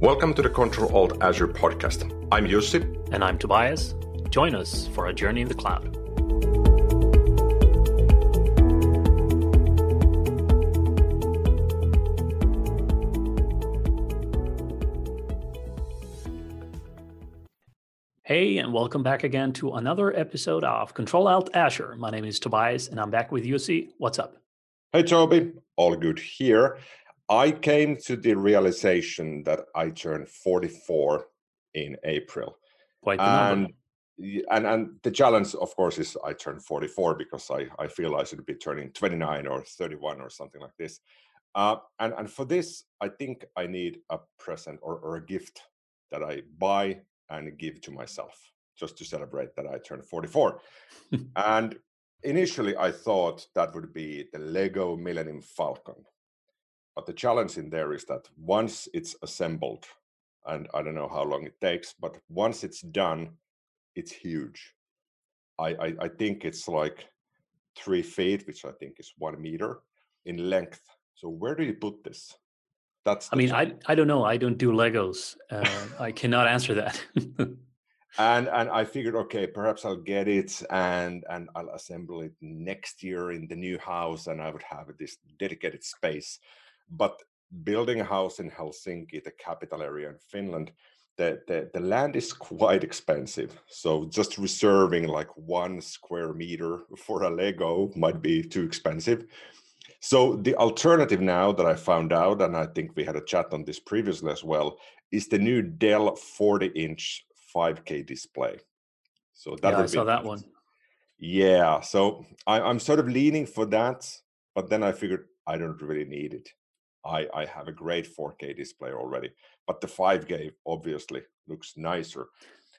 Welcome to the Control Alt Azure podcast. I'm Yussi. And I'm Tobias. Join us for a journey in the cloud. Hey, and welcome back again to another episode of Control Alt Azure. My name is Tobias, and I'm back with Yussi. What's up? Hey, Toby. All good here. I came to the realization that I turned 44 in April. Quite the number. And the challenge, of course, is I turned 44 because I feel I should be turning 29 or 31 or something like this. And for this, I think I need a present or a gift that I buy and give to myself just to celebrate that I turned 44. And initially, I thought that would be the Lego Millennium Falcon. But the challenge in there is that once it's assembled, and I don't know how long it takes, but once it's done, it's huge. I think it's like 3 feet, which I think is 1 meter in length. So where do you put this? I don't know. I don't do Legos. I cannot answer that. And I figured, okay, perhaps I'll get it and I'll assemble it next year in the new house, and I would have this dedicated space. But building a house in Helsinki, the capital area in Finland, the land is quite expensive. So just reserving like 1 square meter for a Lego might be too expensive. So the alternative now that I found out, and I think we had a chat on this previously as well, is the new Dell 40-inch 5K display. So that I saw that one. Yeah, so I'm sort of leaning for that, but then I figured I don't really need it. I have a great 4K display already, but the 5K obviously looks nicer.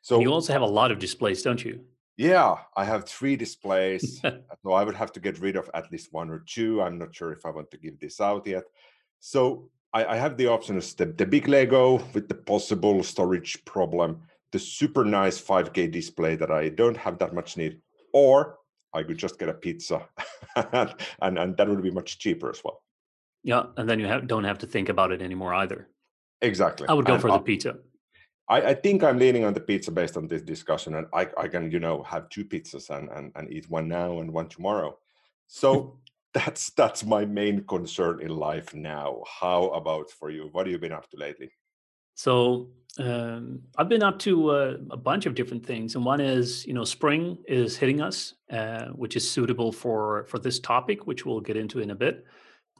So you also have a lot of displays, don't you? Yeah, I have 3 displays. So I would have to get rid of at least 1 or 2. I'm not sure if I want to give this out yet. So I have the options, the big Lego with the possible storage problem, the super nice 5K display that I don't have that much need, or I could just get a pizza and that would be much cheaper as well. Yeah, and then you don't have to think about it anymore either. Exactly. I would go for the pizza. I think I'm leaning on the pizza based on this discussion, and I can, have 2 pizzas and eat one now and one tomorrow. So that's my main concern in life now. How about for you? What have you been up to lately? So I've been up to a bunch of different things. And one is, spring is hitting us, which is suitable for this topic, which we'll get into in a bit.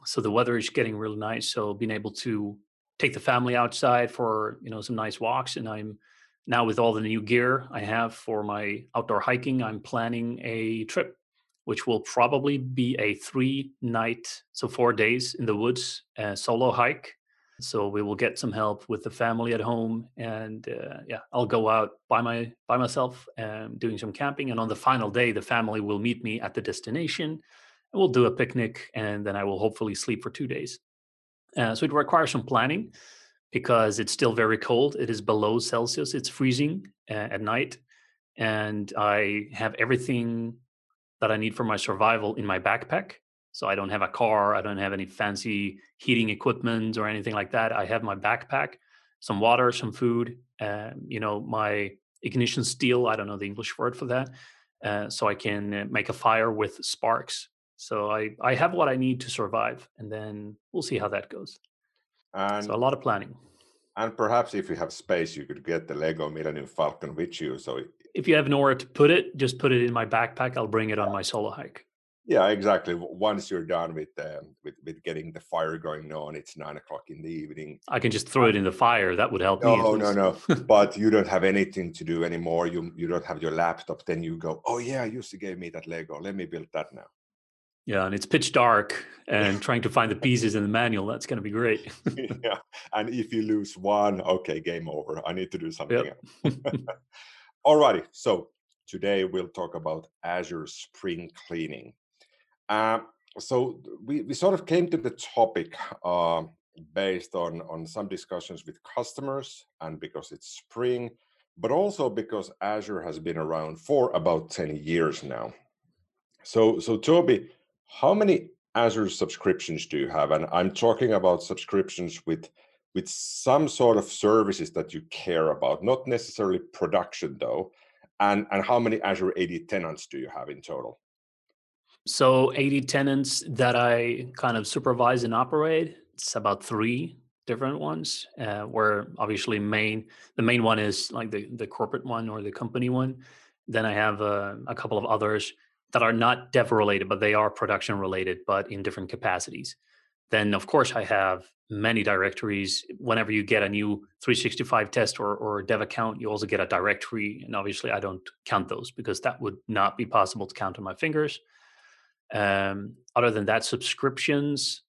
So the weather is getting really nice. So being able to take the family outside for, some nice walks. And I'm now with all the new gear I have for my outdoor hiking, I'm planning a trip, which will probably be a 3-night, so 4 days in the woods, solo hike. So we will get some help with the family at home, and I'll go out by myself, doing some camping. And on the final day, the family will meet me at the destination, and we'll do a picnic, and then I will hopefully sleep for 2 days. So it requires some planning because it's still very cold. It is below Celsius. It's freezing at night, and I have everything that I need for my survival in my backpack. So I don't have a car. I don't have any fancy heating equipment or anything like that. I have my backpack, some water, some food, my ignition steel. I don't know the English word for that. So I can make a fire with sparks. So I have what I need to survive, and then we'll see how that goes. And so a lot of planning. And perhaps if you have space, you could get the Lego Millennium Falcon with you. So if you have nowhere to put it, just put it in my backpack. I'll bring it on my solo hike. Yeah, exactly. Once you're done with getting the fire going on, it's 9:00 in the evening. I can just throw it in the fire. That would help me. No. But you don't have anything to do anymore. You don't have your laptop. Then you go, oh yeah, Yussi gave me that Lego. Let me build that now. Yeah, and it's pitch dark, and trying to find the pieces in the manual, that's going to be great. Yeah, and if you lose one, okay, game over. I need to do something else. Alrighty, so today we'll talk about Azure Spring Cleaning. So we sort of came to the topic based on some discussions with customers, and because it's spring, but also because Azure has been around for about 10 years now. So Toby, how many Azure subscriptions do you have? And I'm talking about subscriptions with with some sort of services that you care about, not necessarily production though. And how many Azure AD tenants do you have in total? So AD tenants that I kind of supervise and operate, it's about 3 different ones, where obviously the main one is like the corporate one or the company one. Then I have a couple of others that are not dev related, but they are production related, but in different capacities. Then of course I have many directories. Whenever you get a new 365 test or dev account, you also get a directory. And obviously I don't count those because that would not be possible to count on my fingers. Other than that, subscriptions,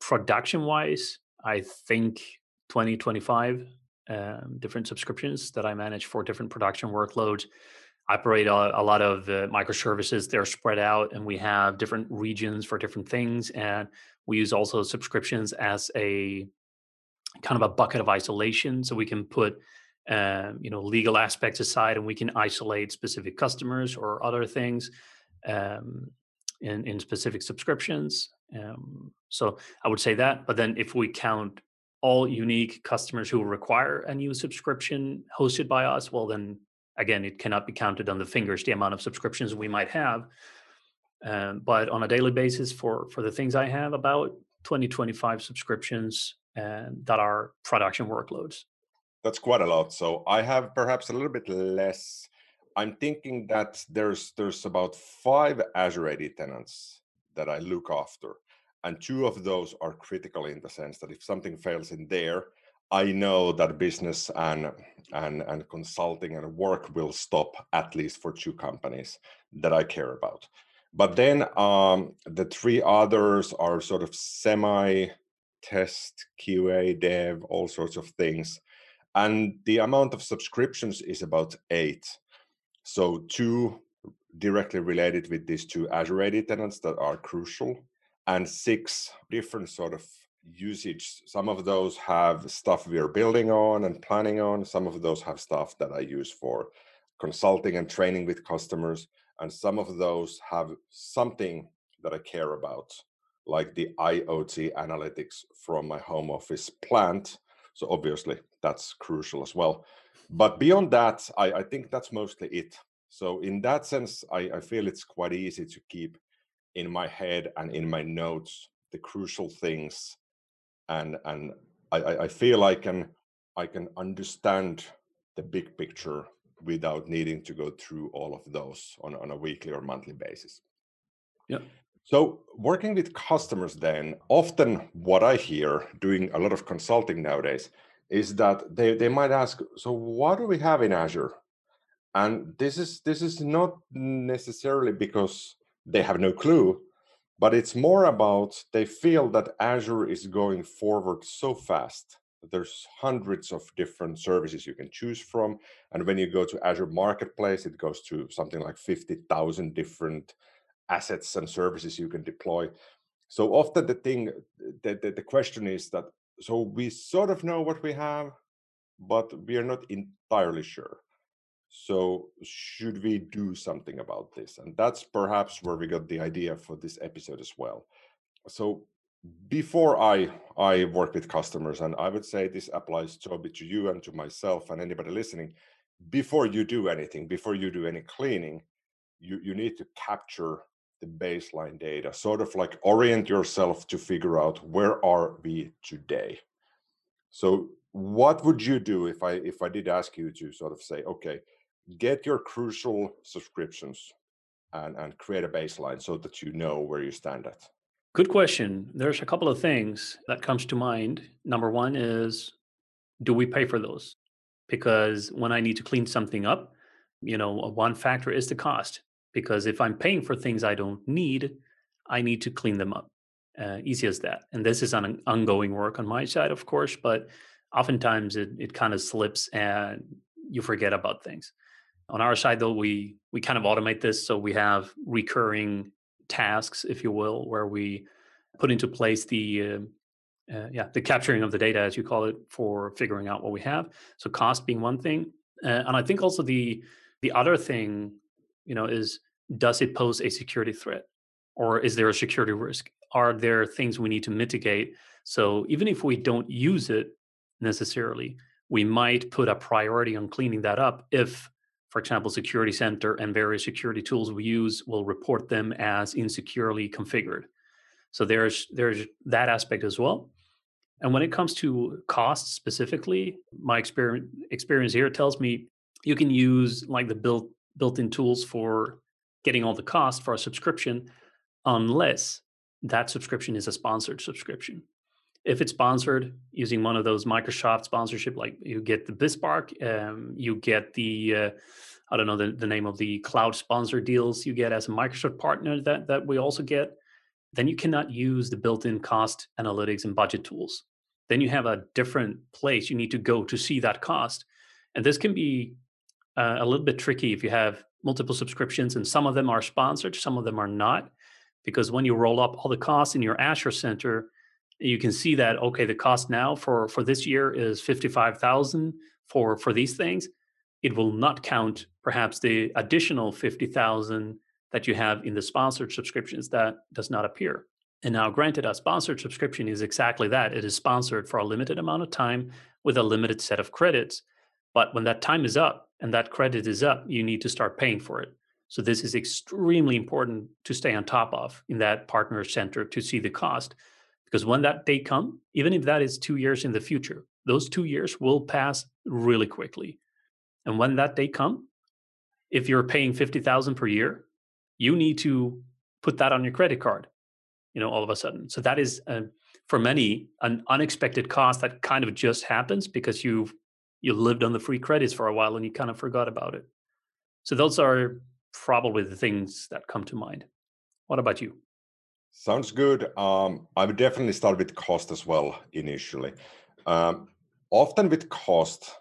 production wise, I think 20, 25 different subscriptions that I manage for different production workloads. I operate a lot of microservices. They're spread out and we have different regions for different things. And we use also subscriptions as a kind of a bucket of isolation. So we can put, legal aspects aside and we can isolate specific customers or other things in specific subscriptions. So I would say that, but then if we count all unique customers who require a new subscription hosted by us, well, then again, it cannot be counted on the fingers, the amount of subscriptions we might have. But on a daily basis for the things I have, about 20, 25 subscriptions that are production workloads. That's quite a lot. So I have perhaps a little bit less. I'm thinking that there's about 5 Azure AD tenants that I look after. And 2 of those are critical in the sense that if something fails in there, I know that business and consulting and work will stop at least for 2 companies that I care about. But then the 3 others are sort of semi-test, QA, dev, all sorts of things. And the amount of subscriptions is about 8. So 2 directly related with these 2 Azure AD tenants that are crucial, and 6 different sort of usage. Some of those have stuff we are building on and planning on. Some of those have stuff that I use for consulting and training with customers. And some of those have something that I care about, like the IoT analytics from my home office plant. So obviously that's crucial as well. But beyond that, I think that's mostly it. So in that sense, I feel it's quite easy to keep in my head and in my notes the crucial things, and I feel I can understand the big picture without needing to go through all of those on a weekly or monthly basis. Yeah. So working with customers then, often what I hear doing a lot of consulting nowadays is that they might ask, so what do we have in Azure? And this is not necessarily because they have no clue, but it's more about they feel that Azure is going forward so fast. There's hundreds of different services you can choose from. And when you go to Azure Marketplace, it goes to something like 50,000 different assets and services you can deploy. So often the question is that, so we sort of know what we have, but we are not entirely sure. So should we do something about this? And that's perhaps where we got the idea for this episode as well. So before I work with customers, and I would say this applies to you and to myself and anybody listening, before you do anything, before you do any cleaning, you need to capture the baseline data, sort of like orient yourself to figure out where are we today. So what would you do if I did ask you to sort of say, okay, get your crucial subscriptions and create a baseline so that you know where you stand at? Good question. There's a couple of things that comes to mind. Number one is, do we pay for those? Because when I need to clean something up, one factor is the cost. Because if I'm paying for things I don't need, I need to clean them up. Easy as that. And this is an ongoing work on my side, of course, but oftentimes it kind of slips and you forget about things. On our side, though, we kind of automate this. So we have recurring tasks, if you will, where we put into place the capturing of the data, as you call it, for figuring out what we have. So cost being one thing. And I think also the other thing, is, does it pose a security threat? Or is there a security risk? are there things we need to mitigate? So even if we don't use it necessarily, we might put a priority on cleaning that up if, for example, Security Center and various security tools we use will report them as insecurely configured. So there's that aspect as well. And when it comes to costs specifically, my experience here tells me you can use like the built-in tools for getting all the cost for a subscription, unless that subscription is a sponsored subscription. If it's sponsored using one of those Microsoft sponsorship, like you get the BizSpark, you get the, I don't know the name of the cloud sponsor deals you get as a Microsoft partner that we also get, then you cannot use the built-in cost analytics and budget tools. Then you have a different place you need to go to see that cost. And this can be a little bit tricky if you have multiple subscriptions and some of them are sponsored, some of them are not, because when you roll up all the costs in your Azure Center, you can see that, okay, the cost now for this year is $55,000 for these things. It will not count perhaps the additional $50,000 that you have in the sponsored subscriptions that does not appear. And now granted, a sponsored subscription is exactly that. It is sponsored for a limited amount of time with a limited set of credits. But when that time is up and that credit is up, you need to start paying for it. So this is extremely important to stay on top of in that partner center to see the cost. Because when that day comes, even if that is 2 years in the future, those 2 years will pass really quickly. And when that day comes, if you're paying $50,000 per year, you need to put that on your credit card, all of a sudden. So that is, for many, an unexpected cost that kind of just happens because you lived on the free credits for a while and you kind of forgot about it. So those are probably the things that come to mind. What about you? Sounds good. I would definitely start with cost as well initially. Often with cost,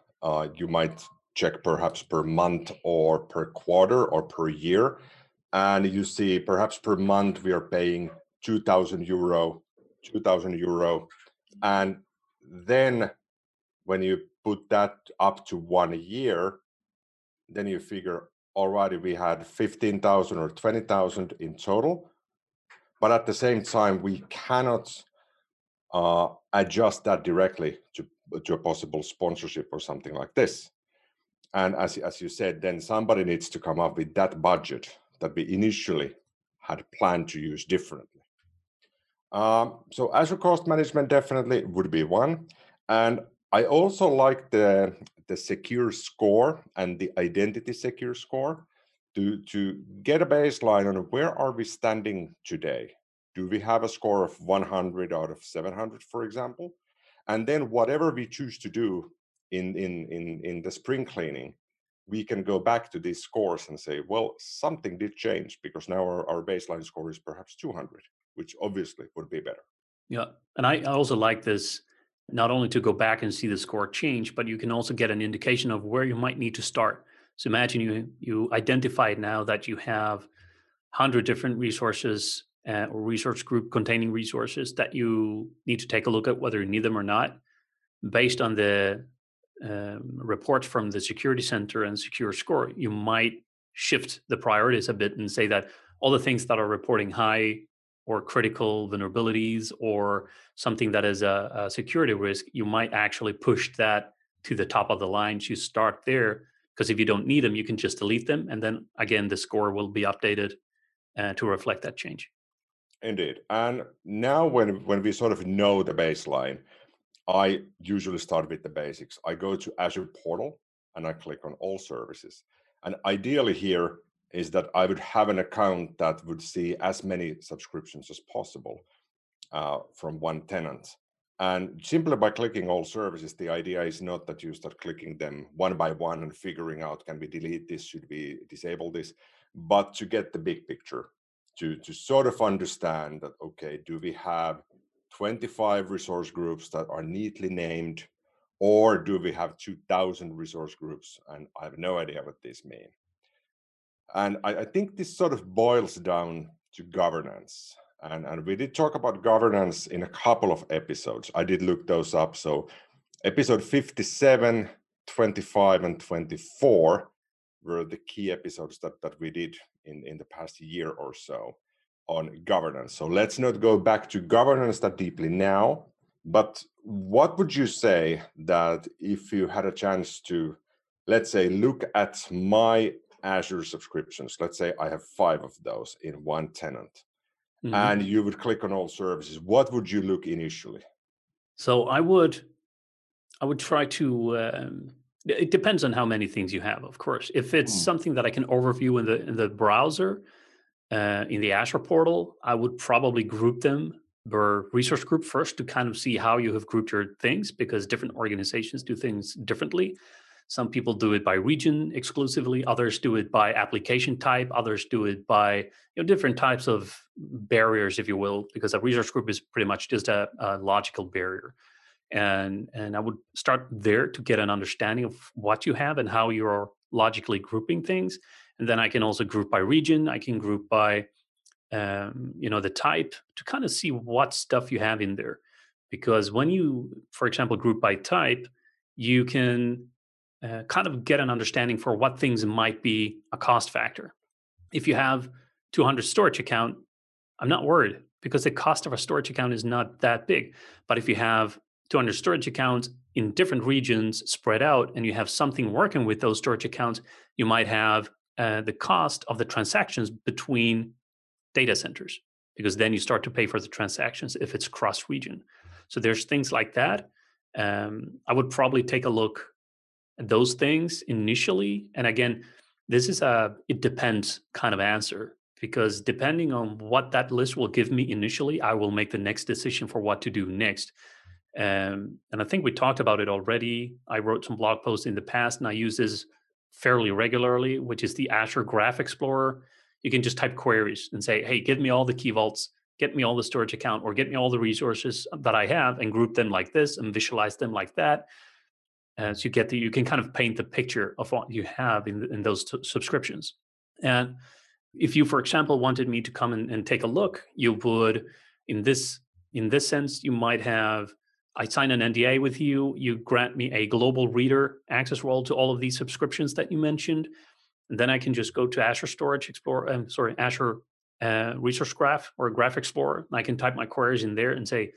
you might check perhaps per month or per quarter or per year. And you see perhaps per month we are paying €2,000. And then when you put that up to 1 year, then you figure already we had 15,000 or 20,000 in total. But at the same time, we cannot adjust that directly to a possible sponsorship or something like this. And as you said, then somebody needs to come up with that budget that we initially had planned to use differently. So Azure Cost Management definitely would be one. And I also like the secure score and the identity secure score to get a baseline on where are we standing today. Do we have a score of 100 out of 700, for example? And then whatever we choose to do in the spring cleaning, we can go back to these scores and say, well, something did change because now our baseline score is perhaps 200, which obviously would be better. Yeah, and I also like this, not only to go back and see the score change, but you can also get an indication of where you might need to start. So imagine you identified now that you have 100 different resources or resource group containing resources that you need to take a look at whether you need them or not. Based on the reports from the Security Center and Secure Score, you might shift the priorities a bit and say that all the things that are reporting high or critical vulnerabilities or something that is a security risk, you might actually push that to the top of the line. You start there. Because if you don't need them, you can just delete them. And then again, the score will be updated to reflect that change. Indeed. And now when we sort of know the baseline, I usually start with the basics. I go to Azure Portal and I click on all services. And ideally here is that I would have an account that would see as many subscriptions as possible from one tenant. And simply by clicking all services, the idea is not that you start clicking them one by one and figuring out, can we delete this, should we disable this, but to get the big picture, to sort of understand that, okay, do we have 25 resource groups that are neatly named, or do we have 2,000 resource groups? And I have no idea what this means. And I think this sort of boils down to governance. And we did talk about governance in a couple of episodes. I did look those up. So episode 57, 25, and 24 were the key episodes that we did in the past year or so. on governance. So let's not go back to governance that deeply now, but what would you say that if you had a chance to, let's say, look at my Azure subscriptions, let's say I have 5 of those in one tenant, mm-hmm. and you would click on all services, what would you look initially? So I would try to, it depends on how many things you have, of course. If it's something that I can overview in the browser, in the Azure portal, I would probably group them per resource group first to kind of see how you have grouped your things, because different organizations do things differently. Some people do it by region exclusively, others do it by application type, others do it by different types of barriers, if you will, because a resource group is pretty much just a logical barrier. And I would start there to get an understanding of what you have and how you're logically grouping things. And then I can also group by region. I can group by, the type to kind of see what stuff you have in there. Because when you, for example, group by type, you can kind of get an understanding for what things might be a cost factor. If you have 200 storage account, I'm not worried because the cost of a storage account is not that big. But if you have 200 storage accounts in different regions spread out and you have something working with those storage accounts, you might have the cost of the transactions between data centers, because then you start to pay for the transactions if it's cross-region. So there's things like that. I would probably take a look at those things initially. And again, this is it depends kind of answer, because depending on what that list will give me initially, I will make the next decision for what to do next. And I think we talked about it already. I wrote some blog posts in the past and I use this fairly regularly, which is the Azure Graph Explorer. You can just type queries and say, hey, give me all the key vaults, get me all the storage account, or get me all the resources that I have and group them like this and visualize them like that. So you can kind of paint the picture of what you have in those subscriptions. And if you, for example, wanted me to come and take a look, you would, in this sense, you might have, I sign an NDA with you, you grant me a global reader access role to all of these subscriptions that you mentioned, and then I can just go to Azure Resource Graph or Graph Explorer, and I can type my queries in there and say,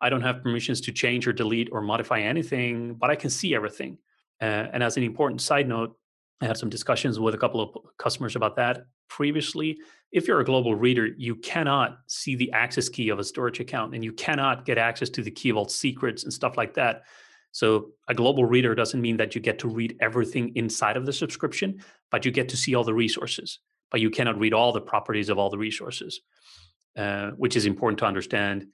I don't have permissions to change or delete or modify anything, but I can see everything. And as an important side note, I had some discussions with a couple of customers about that previously. If you're a global reader, you cannot see the access key of a storage account and you cannot get access to the key vault secrets and stuff like that. So a global reader doesn't mean that you get to read everything inside of the subscription, but you get to see all the resources, but you cannot read all the properties of all the resources, which is important to understand,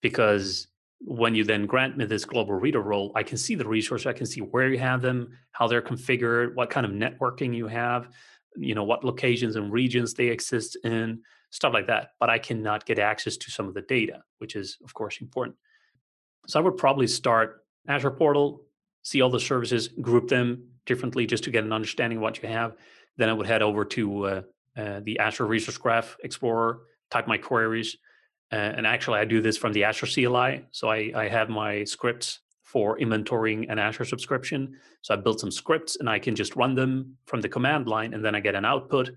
because when you then grant me this global reader role, I can see the resources, I can see where you have them, how they're configured, what kind of networking you have, what locations and regions they exist in, stuff like that. But I cannot get access to some of the data, which is, of course, important. So I would probably start Azure Portal, see all the services, group them differently just to get an understanding of what you have. Then I would head over to the Azure Resource Graph Explorer, type my queries. And actually, I do this from the Azure CLI. So I have my scripts for inventorying an Azure subscription. So I built some scripts and I can just run them from the command line and then I get an output.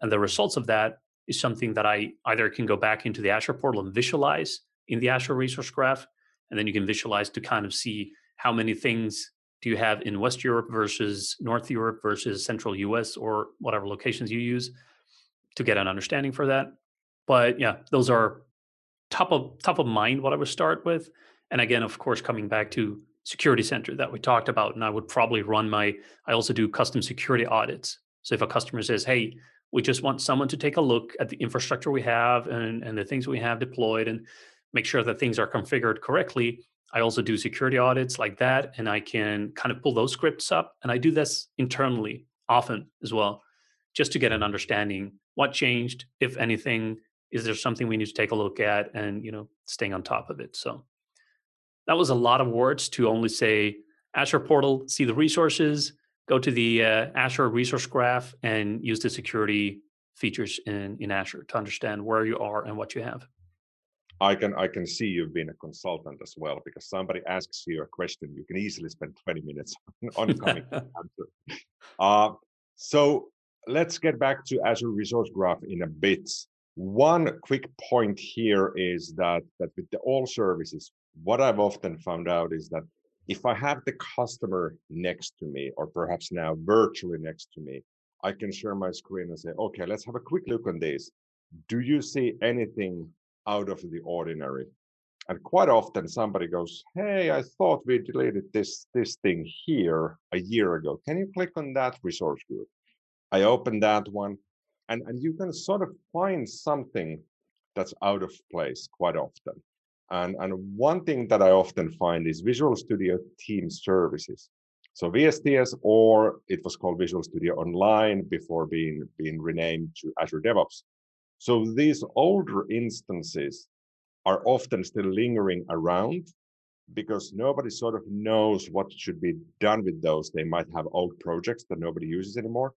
And the results of that is something that I either can go back into the Azure portal and visualize in the Azure Resource Graph. And then you can visualize to kind of see how many things do you have in West Europe versus North Europe versus Central US or whatever locations you use to get an understanding for that. But yeah, those are top of mind what I would start with. And again, of course, coming back to security center that we talked about, and I would probably I also do custom security audits. So if a customer says, hey, we just want someone to take a look at the infrastructure we have and the things we have deployed and make sure that things are configured correctly, I also do security audits like that. And I can kind of pull those scripts up. And I do this internally often as well, just to get an understanding what changed, if anything. Is there something we need to take a look at and, staying on top of it? So that was a lot of words to only say Azure Portal, see the resources, go to the Azure Resource Graph and use the security features in Azure to understand where you are and what you have. I can see you've been a consultant as well, because somebody asks you a question, you can easily spend 20 minutes on coming to answer. So let's get back to Azure Resource Graph in a bit. One quick point here is that with the all services, what I've often found out is that if I have the customer next to me, or perhaps now virtually next to me, I can share my screen and say, okay, let's have a quick look on this. Do you see anything out of the ordinary? And quite often somebody goes, hey, I thought we deleted this thing here a year ago. Can you click on that resource group? I open that one. And you can sort of find something that's out of place quite often. And one thing that I often find is Visual Studio Team Services. So VSTS, or it was called Visual Studio Online before being renamed to Azure DevOps. So these older instances are often still lingering around because nobody sort of knows what should be done with those. They might have old projects that nobody uses anymore,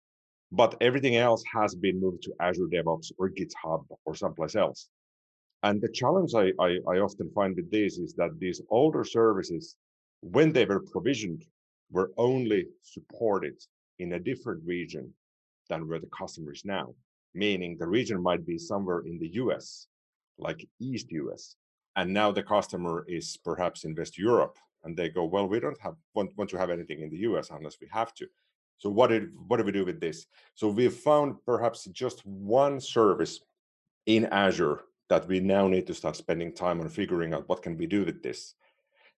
but everything else has been moved to Azure DevOps or GitHub or someplace else. And the challenge I often find with this is that these older services, when they were provisioned, were only supported in a different region than where the customer is now, meaning the region might be somewhere in the US, like East US. And now the customer is perhaps in West Europe, and they go, well, we don't want to have anything in the US unless we have to. So what do we do with this? So we've found perhaps just one service in Azure that we now need to start spending time on figuring out what can we do with this.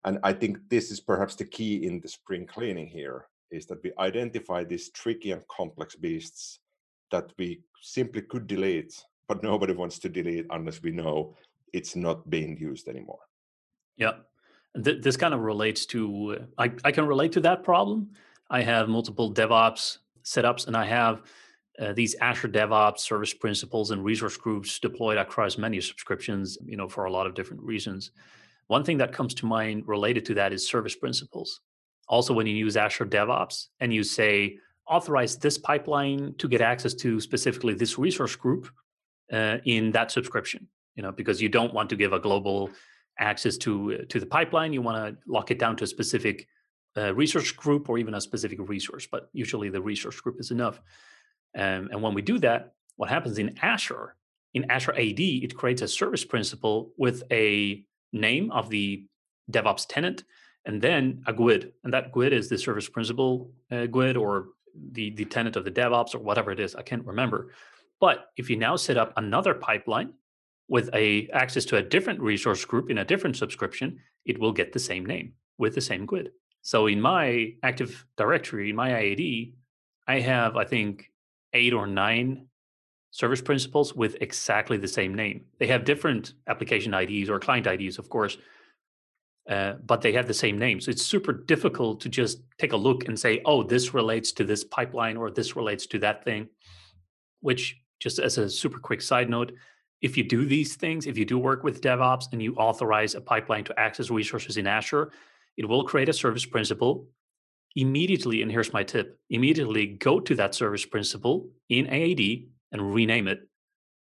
And I think this is perhaps the key in the spring cleaning here, is that we identify these tricky and complex beasts that we simply could delete, but nobody wants to delete unless we know it's not being used anymore. Yeah, this kind of relates to, I can relate to that problem. I have multiple DevOps setups, and I have these Azure DevOps service principles and resource groups deployed across many subscriptions, for a lot of different reasons. One thing that comes to mind related to that is service principles. Also, when you use Azure DevOps and you say, authorize this pipeline to get access to specifically this resource group in that subscription, because you don't want to give a global access to the pipeline. You want to lock it down to a specific resource group or even a specific resource, but usually the resource group is enough. And when we do that, what happens in Azure AD, it creates a service principle with a name of the DevOps tenant and then a GUID. And that GUID is the service principle GUID or the tenant of the DevOps or whatever it is. I can't remember. But if you now set up another pipeline with access to a different resource group in a different subscription, it will get the same name with the same GUID. So in my Active Directory, in my IAD, I have, I think, 8 or 9 service principles with exactly the same name. They have different application IDs or client IDs, of course, but they have the same name. So it's super difficult to just take a look and say, oh, this relates to this pipeline or this relates to that thing, which, just as a super quick side note, if you do these things, if you do work with DevOps and you authorize a pipeline to access resources in Azure, it will create a service principle immediately, and here's my tip, immediately go to that service principle in AAD and rename it.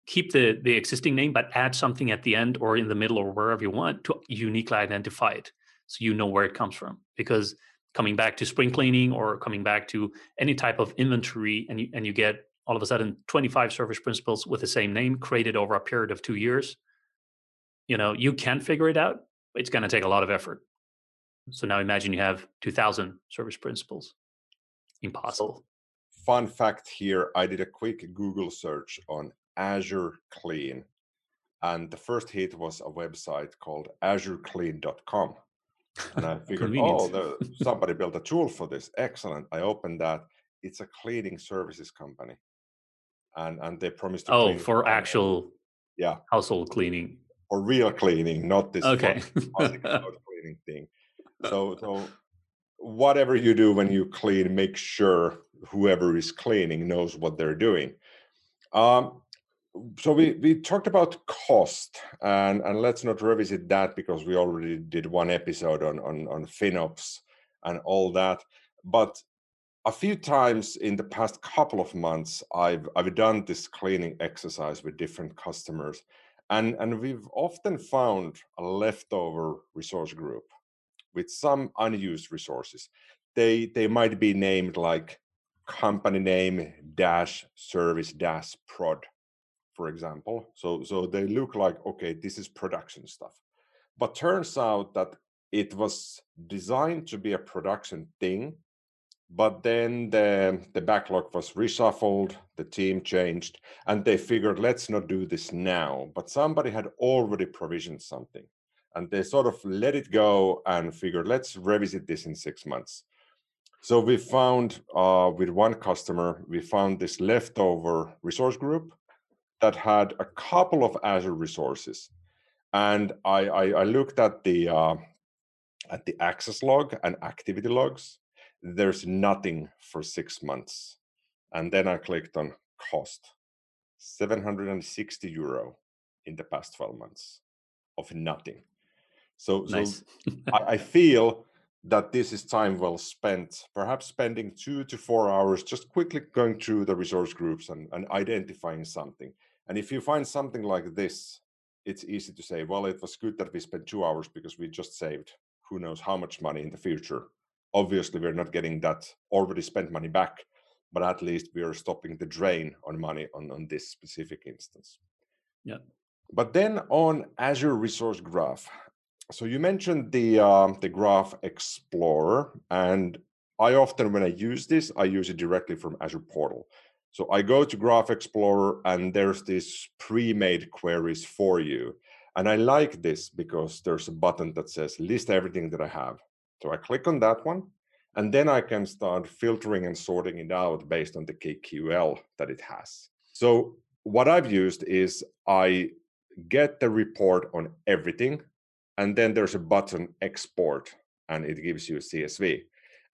Keep the existing name, but add something at the end or in the middle or wherever you want to uniquely identify it so you know where it comes from. Because coming back to spring cleaning or coming back to any type of inventory and you get all of a sudden 25 service principles with the same name created over a period of 2 years, you can figure it out. It's going to take a lot of effort. So now imagine you have 2,000 service principles. Impossible. Fun fact here, I did a quick Google search on Azure Clean. And the first hit was a website called azureclean.com. And I figured, oh, somebody built a tool for this. Excellent. I opened that. It's a cleaning services company. And they promised to clean for actual household cleaning. Or real cleaning, not this fuzzy cloud cleaning thing. So whatever you do when you clean, make sure whoever is cleaning knows what they're doing. So we talked about cost, and let's not revisit that because we already did one episode on FinOps and all that. But a few times in the past couple of months, I've done this cleaning exercise with different customers, and we've often found a leftover resource group with some unused resources. They might be named like company name -service -prod. for example. So they look like, okay, this is production stuff. But turns out that it was designed to be a production thing, but then the backlog was reshuffled, the team changed, and they figured, let's not do this now. But somebody had already provisioned something, and they sort of let it go and figured, let's revisit this in 6 months. So we found with one customer, we found this leftover resource group that had a couple of Azure resources. And I looked at the access log and activity logs. There's nothing for 6 months. And then I clicked on cost, 760 euro in the past 12 months of nothing. So, nice. So I feel that this is time well spent, perhaps spending 2 to 4 hours just quickly going through the resource groups and identifying something. And if you find something like this, it's easy to say, well, it was good that we spent 2 hours because we just saved who knows how much money in the future. Obviously, we're not getting that already spent money back, but at least we are stopping the drain on money on this specific instance. Yeah. But then on Azure Resource Graph, so you mentioned the Graph Explorer, and I often, when I use this, I use it directly from Azure Portal. So I go to Graph Explorer and there's these pre-made queries for you. And I like this because there's a button that says list everything that I have. So I click on that one, and then I can start filtering and sorting it out based on the KQL that it has. So what I've used is I get the report on everything, and then there's a button export, and it gives you a CSV.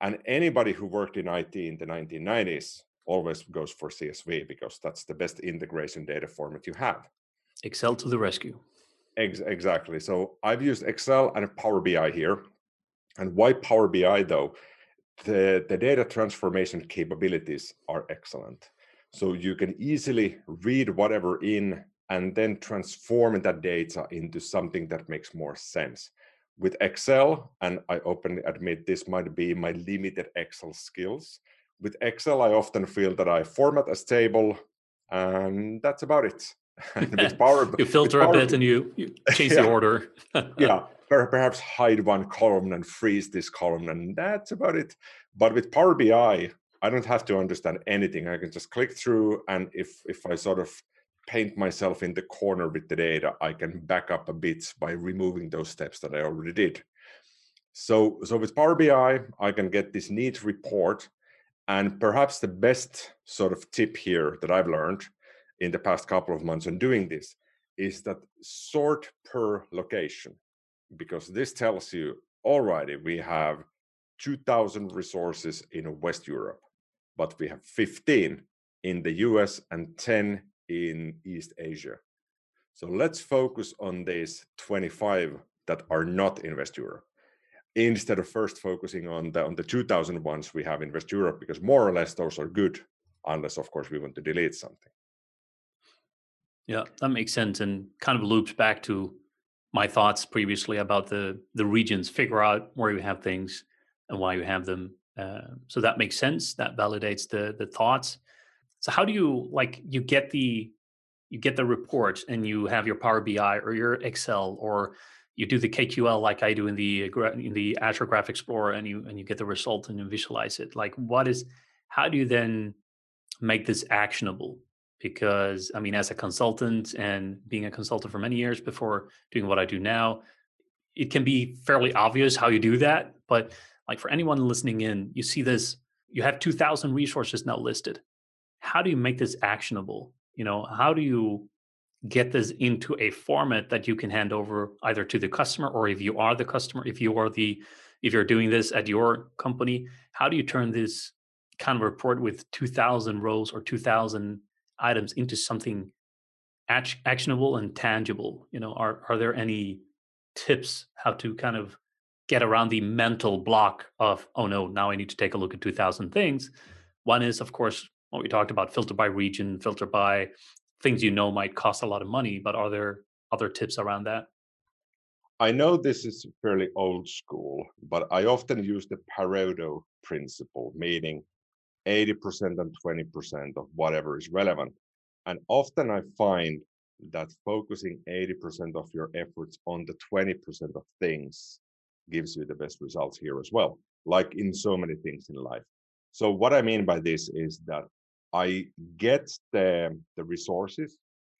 And anybody who worked in IT in the 1990s always goes for CSV because that's the best integration data format you have. Excel to the rescue. Exactly. So I've used Excel and Power BI here. And why Power BI though? The data transformation capabilities are excellent. So you can easily read whatever in and then transform that data into something that makes more sense. With Excel, and I openly admit this might be my limited Excel skills. With Excel, I often feel that I format a table and that's about it. And with Power, you filter a bit and you change the order. Yeah. Perhaps hide one column and freeze this column, and that's about it. But with Power BI, I don't have to understand anything. I can just click through, and if I sort of paint myself in the corner with the data, I can back up a bit by removing those steps that I already did. So with Power BI, I can get this neat report. And perhaps the best sort of tip here that I've learned in the past couple of months on doing this is that sort per location. Because this tells you, already we have 2,000 resources in West Europe, but we have 15 in the US and 10 in East Asia. So let's focus on these 25 that are not in West Europe, instead of first focusing on the 2,000 ones we have in West Europe, because more or less those are good, unless, of course, we want to delete something. Yeah, that makes sense, and kind of loops back to my thoughts previously about the regions. Figure out where you have things and why you have them. So that makes sense. That validates the thoughts. So how do you you get the report and you have your Power BI or your Excel, or you do the KQL like I do in the Azure Graph Explorer, and you get the result and you visualize it. Like, how do you then make this actionable? Because, I mean, as a consultant and being a consultant for many years before doing what I do now, it can be fairly obvious how you do that. But like for anyone listening in, you see this, you have 2,000 resources now listed. How do you make this actionable? You know, how do you get this into a format that you can hand over either to the customer, or if you are the customer, if you're doing this at your company, how do you turn this kind of report with 2,000 rows or 2,000 items into something actionable and tangible? You know, are there any tips how to kind of get around the mental block of, oh no, now I need to take a look at 2,000 things? One is, of course, what we talked about, filter by region, filter by things you know might cost a lot of money, but are there other tips around that? I know this is fairly old school, but I often use the Pareto principle, meaning 80% and 20% of whatever is relevant. And often I find that focusing 80% of your efforts on the 20% of things gives you the best results here as well, like in so many things in life. So what I mean by this is that I get the resources.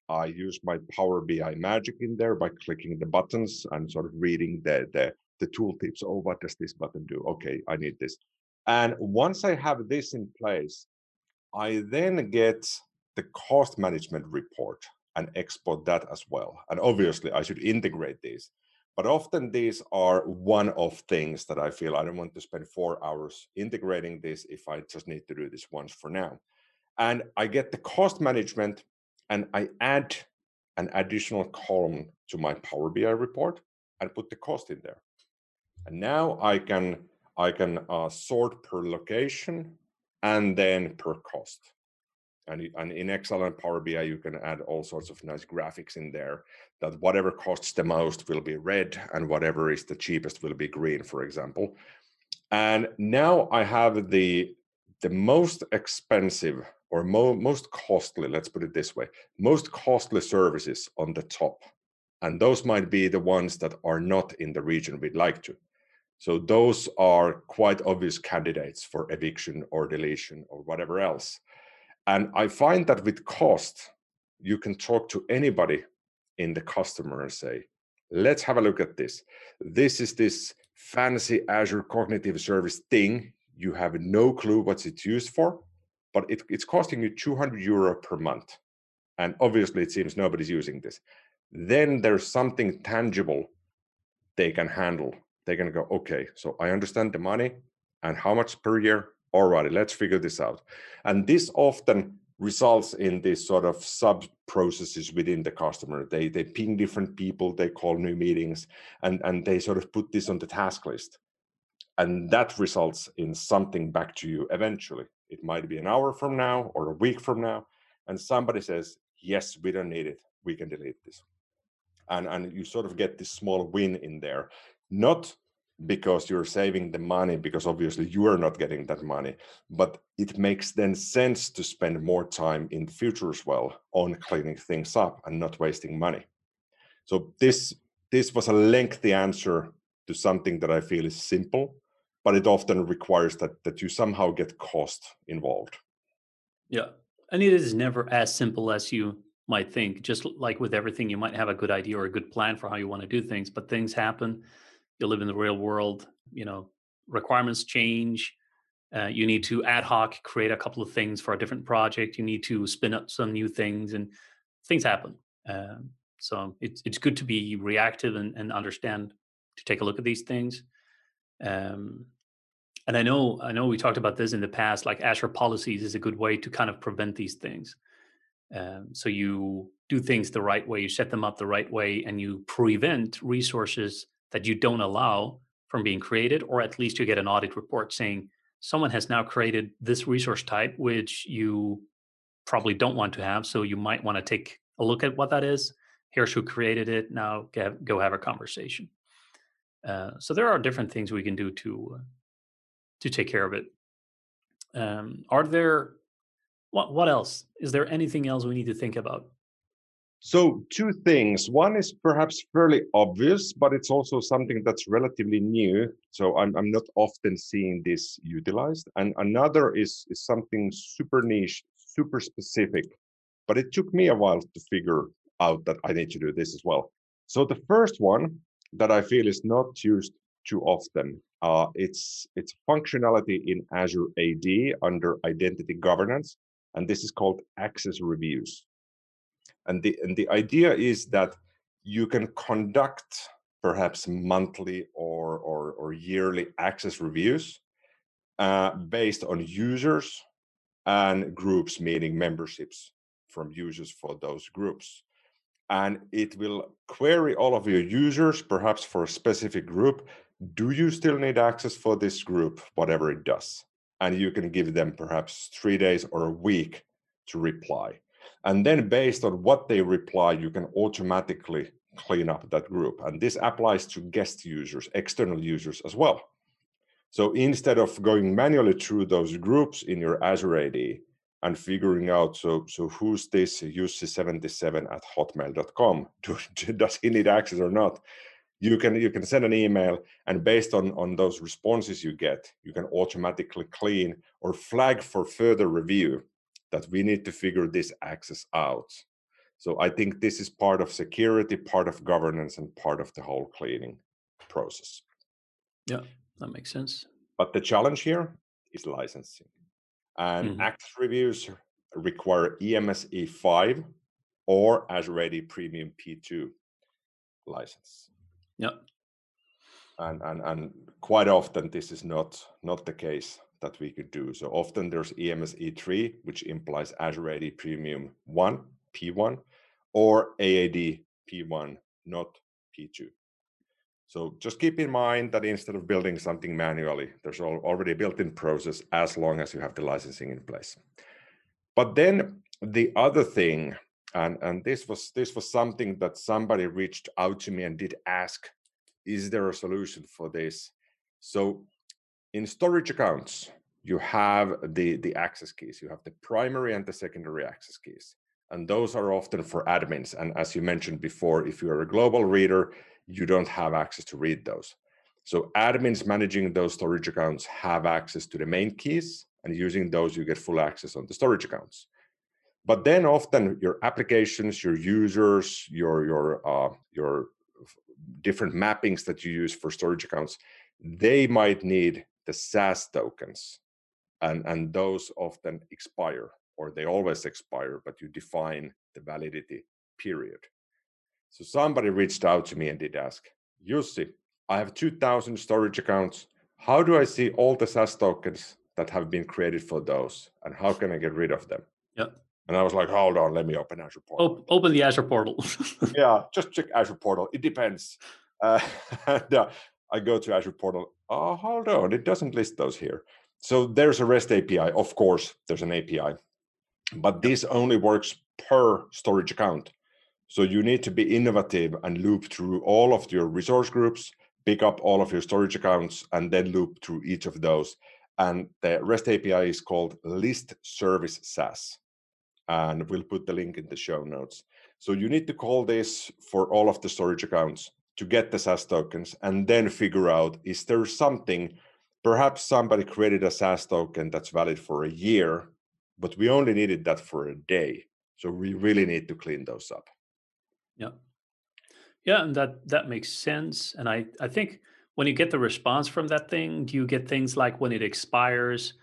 I use my Power BI magic in there by clicking the buttons and sort of reading the tooltips. Oh, what does this button do? Okay, I need this. And once I have this in place, I then get the cost management report and export that as well. And obviously, I should integrate these. But often these are one-off things that I feel I don't want to spend 4 hours integrating this if I just need to do this once for now. And I get the cost management and I add an additional column to my Power BI report and put the cost in there. And now I can sort per location and then per cost. And in Excel and Power BI, you can add all sorts of nice graphics in there that whatever costs the most will be red and whatever is the cheapest will be green, for example. And now I have the most expensive or most costly, let's put it this way, most costly services on the top. And those might be the ones that are not in the region we'd like to. So those are quite obvious candidates for eviction or deletion or whatever else. And I find that with cost, you can talk to anybody in the customer and say, let's have a look at this. This is this fancy Azure Cognitive Service thing. You have no clue what it's used for, but it's costing you 200 euro per month. And obviously it seems nobody's using this. Then there's something tangible they can handle. They're going to go, okay, so I understand the money and how much per year. All right, let's figure this out. And this often results in this sort of sub-processes within the customer. They ping different people, they call new meetings, and they sort of put this on the task list. And that results in something back to you eventually. It might be an hour from now or a week from now. And somebody says, yes, we don't need it. We can delete this. And you sort of get this small win in there. Not because you're saving the money, because obviously you are not getting that money, but it makes then sense to spend more time in the future as well on cleaning things up and not wasting money. So this was a lengthy answer to something that I feel is simple, but it often requires that you somehow get cost involved. Yeah, and it is never as simple as you might think. Just like with everything, you might have a good idea or a good plan for how you want to do things, but things happen. You live in the real world, you know, requirements change. You need to ad hoc create a couple of things for a different project. You need to spin up some new things, and things happen. So it's good to be reactive and understand, to take a look at these things. And I know we talked about this in the past, like Azure policies is a good way to kind of prevent these things. So you do things the right way, you set them up the right way, and you prevent resources that you don't allow from being created, or at least you get an audit report saying someone has now created this resource type, which you probably don't want to have. So you might want to take a look at what that is. Here's who created it. Now go have a conversation. So there are different things we can do to take care of it. Are there, what else? Is there anything else we need to think about? So two things. One is perhaps fairly obvious, but it's also something that's relatively new. So I'm not often seeing this utilized. And another is something super niche, super specific, but it took me a while to figure out that I need to do this as well. So the first one that I feel is not used too often, it's functionality in Azure AD under identity governance. And this is called access reviews. And the idea is that you can conduct perhaps monthly or yearly access reviews based on users and groups, meaning memberships from users for those groups. And it will query all of your users, perhaps for a specific group. Do you still need access for this group? Whatever it does. And you can give them perhaps 3 days or a week to reply. And then based on what they reply, you can automatically clean up that group. And this applies to guest users, external users as well. So instead of going manually through those groups in your Azure AD, and figuring out, so who's this Yussi77 at hotmail.com? Does he need access or not? You can send an email, and based on those responses you get, you can automatically clean or flag for further review that we need to figure this access out. So I think this is part of security, part of governance, and part of the whole cleaning process. Yeah, that makes sense. But the challenge here is licensing. And access reviews require EMS E5 or Azure AD Premium P2 license. Yeah. And quite often this is not the case that we could do. So often there's EMS E3, which implies Azure AD Premium 1, P1, or AAD P1, not P2. So just keep in mind that instead of building something manually, there's already a built-in process as long as you have the licensing in place. But then the other thing, and this was something that somebody reached out to me and did ask, is there a solution for this? So in storage accounts, you have the access keys. You have the primary and the secondary access keys. And those are often for admins. And as you mentioned before, if you're a global reader, you don't have access to read those. So admins managing those storage accounts have access to the main keys, and using those, you get full access on the storage accounts. But then often your applications, your users, your different mappings that you use for storage accounts, they might need the SAS tokens, and those often expire, or they always expire, but you define the validity period. So somebody reached out to me and did ask, Yussi, I have 2,000 storage accounts. How do I see all the SAS tokens that have been created for those? And how can I get rid of them? Yeah. And I was like, hold on, let me open Azure Portal. Open the Azure Portal. Yeah, just check Azure Portal. It depends. I go to Azure Portal. Oh, hold on, it doesn't list those here. So there's a REST API. Of course, there's an API. But this only works per storage account. So you need to be innovative and loop through all of your resource groups, pick up all of your storage accounts, and then loop through each of those. And the REST API is called List Service SAS. And we'll put the link in the show notes. So you need to call this for all of the storage accounts to get the SAS tokens, and then figure out, is there something, perhaps somebody created a SAS token that's valid for a year, but we only needed that for a day. So we really need to clean those up. Yeah. Yeah, and that makes sense. And I think when you get the response from that thing, do you get things like when it expires?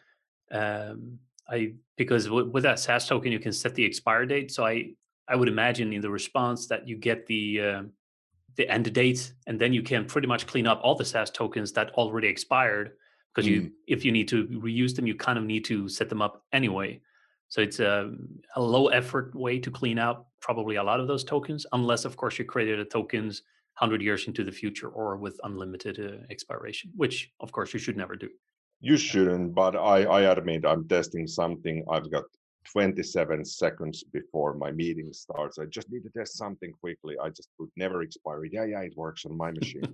Because with that SAS token, you can set the expire date. So I would imagine in the response that you get the end date, and then you can pretty much clean up all the SAS tokens that already expired, because if you need to reuse them, you kind of need to set them up anyway. So it's a low effort way to clean out probably a lot of those tokens, unless, of course, you created a tokens 100 years into the future or with unlimited expiration, which, of course, you should never do. You shouldn't, but I admit I'm testing something. I've got 27 seconds before my meeting starts. I just need to test something quickly. I just put never expire. Yeah, it works on my machine.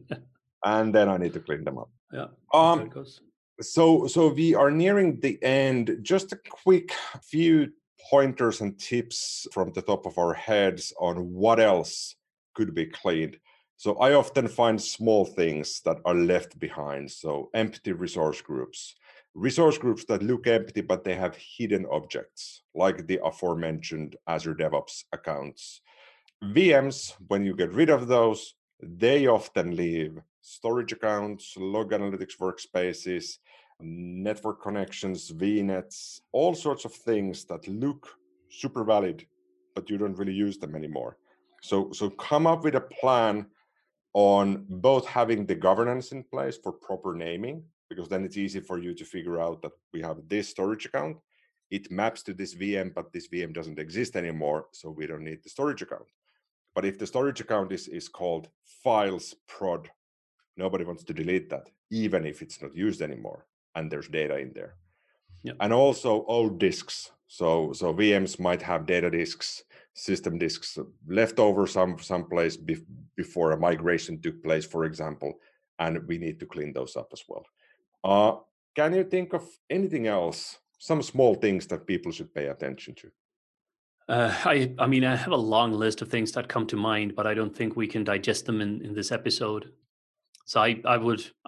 And then I need to clean them up. Yeah. That's how it goes. So we are nearing the end. Just a quick few pointers and tips from the top of our heads on what else could be cleaned. So I often find small things that are left behind. So empty resource groups that look empty, but they have hidden objects, like the aforementioned Azure DevOps accounts. VMs, when you get rid of those, they often leave storage accounts, log analytics workspaces, network connections, VNets, all sorts of things that look super valid, but you don't really use them anymore. So come up with a plan on both having the governance in place for proper naming, because then it's easy for you to figure out that we have this storage account, it maps to this VM, but this VM doesn't exist anymore, so we don't need the storage account. But if the storage account is called files prod, nobody wants to delete that, even if it's not used anymore and there's data in there. Yep. And also old disks. So VMs might have data disks, system disks left over someplace before a migration took place, for example, and we need to clean those up as well. Can you think of anything else? some small things that people should pay attention to? I mean, I have a long list of things that come to mind, but I don't think we can digest them in this episode. So I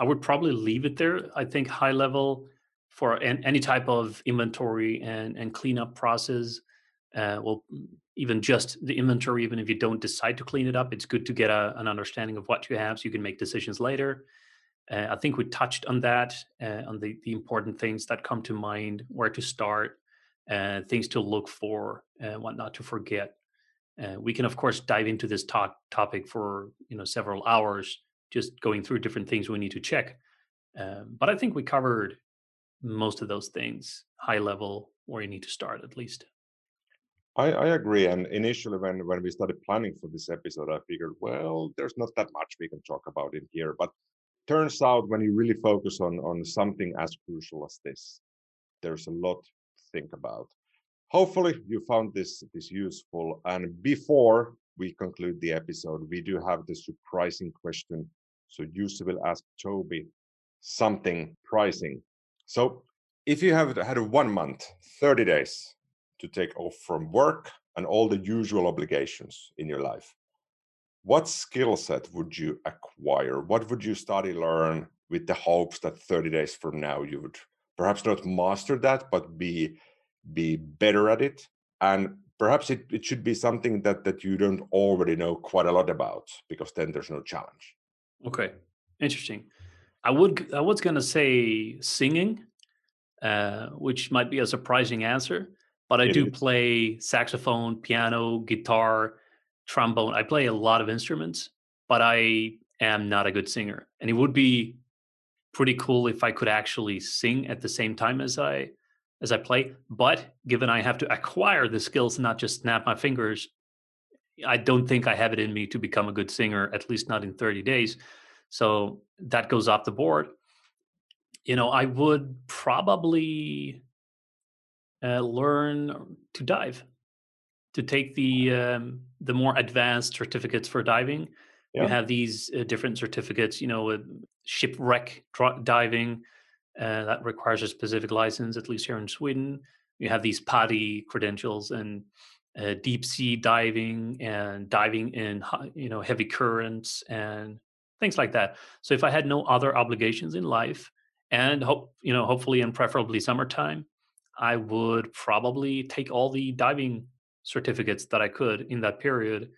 would probably leave it there. I think high level for any type of inventory and cleanup process, well, even just the inventory, even if you don't decide to clean it up, it's good to get an understanding of what you have so you can make decisions later. I think we touched on that, on the important things that come to mind, where to start, things to look for, what not to forget. We can, of course, dive into this topic for several hours, just going through different things we need to check. But I think we covered most of those things, high level, where you need to start at least. I agree. And initially, when we started planning for this episode, I figured, well, there's not that much we can talk about in here. But turns out when you really focus on something as crucial as this, there's a lot to think about. Hopefully you found this useful. And before we conclude the episode, we do have the surprising question. So Yussi will ask Toby something pricing. So if you have had 1 month, 30 days to take off from work and all the usual obligations in your life, what skill set would you acquire? What would you learn with the hopes that 30 days from now you would perhaps not master that, but be better at it? And perhaps it should be something that you don't already know quite a lot about, because then there's no challenge. Okay, interesting. I was going to say singing, which might be a surprising answer, but I do play saxophone, piano, guitar, trombone. I play a lot of instruments, but I am not a good singer. And it would be pretty cool if I could actually sing at the same time as I play. But given I have to acquire the skills, not just snap my fingers, I don't think I have it in me to become a good singer, at least not in 30 days. So that goes off the board. I would probably learn to dive, to take the more advanced certificates for diving. Yeah. You have these different certificates, shipwreck diving, that requires a specific license, at least here in Sweden. You have these PADI credentials and deep sea diving and diving in heavy currents and things like that. So if I had no other obligations in life, and hopefully and preferably summertime, I would probably take all the diving certificates that I could in that period.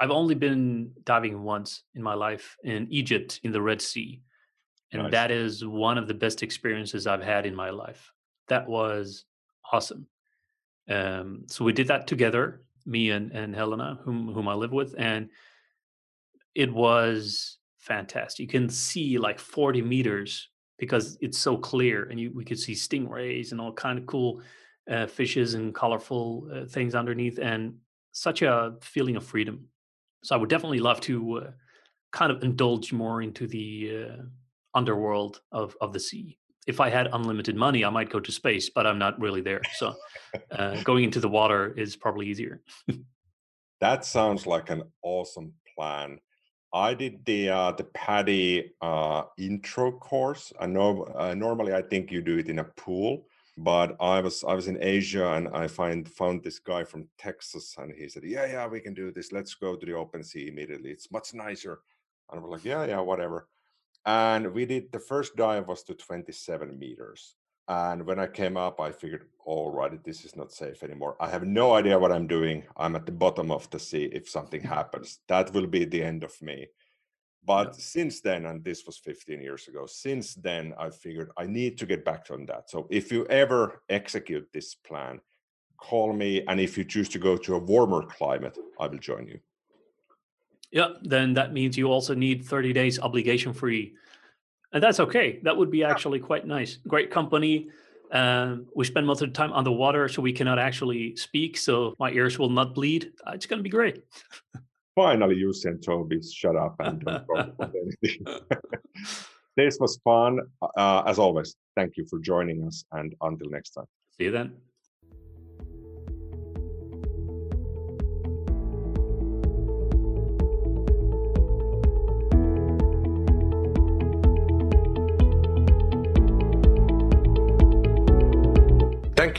I've only been diving once in my life, in Egypt, in the Red Sea. And nice. That is one of the best experiences I've had in my life. That was awesome. So we did that together, me and Helena, whom I live with. And it was fantastic. You can see like 40 meters because it's so clear. And we could see stingrays and all kind of cool fishes and colorful things underneath, and such a feeling of freedom. So I would definitely love to kind of indulge more into the underworld of the sea. If I had unlimited money, I might go to space, but I'm not really there. So going into the water is probably easier. That sounds like an awesome plan. I did the PADI intro course. I know normally I think you do it in a pool. But I was in Asia, and I found this guy from Texas, and he said, yeah, we can do this. Let's go to the open sea immediately. It's much nicer. And I was like, yeah, whatever. And we did, the first dive was to 27 meters. And when I came up, I figured, all right, this is not safe anymore. I have no idea what I'm doing. I'm at the bottom of the sea. If something happens, that will be the end of me. But since then, and this was 15 years ago, since then, I figured I need to get back on that. So if you ever execute this plan, call me. And if you choose to go to a warmer climate, I will join you. Yeah, then that means you also need 30 days obligation-free. And that's okay. That would be actually quite nice. Great company. We spend most of the time on the water, so we cannot actually speak. So my ears will not bleed. It's going to be great. Finally, you and Toby, shut up and don't talk about anything. This was fun. As always, thank you for joining us, and until next time. See you then. Thank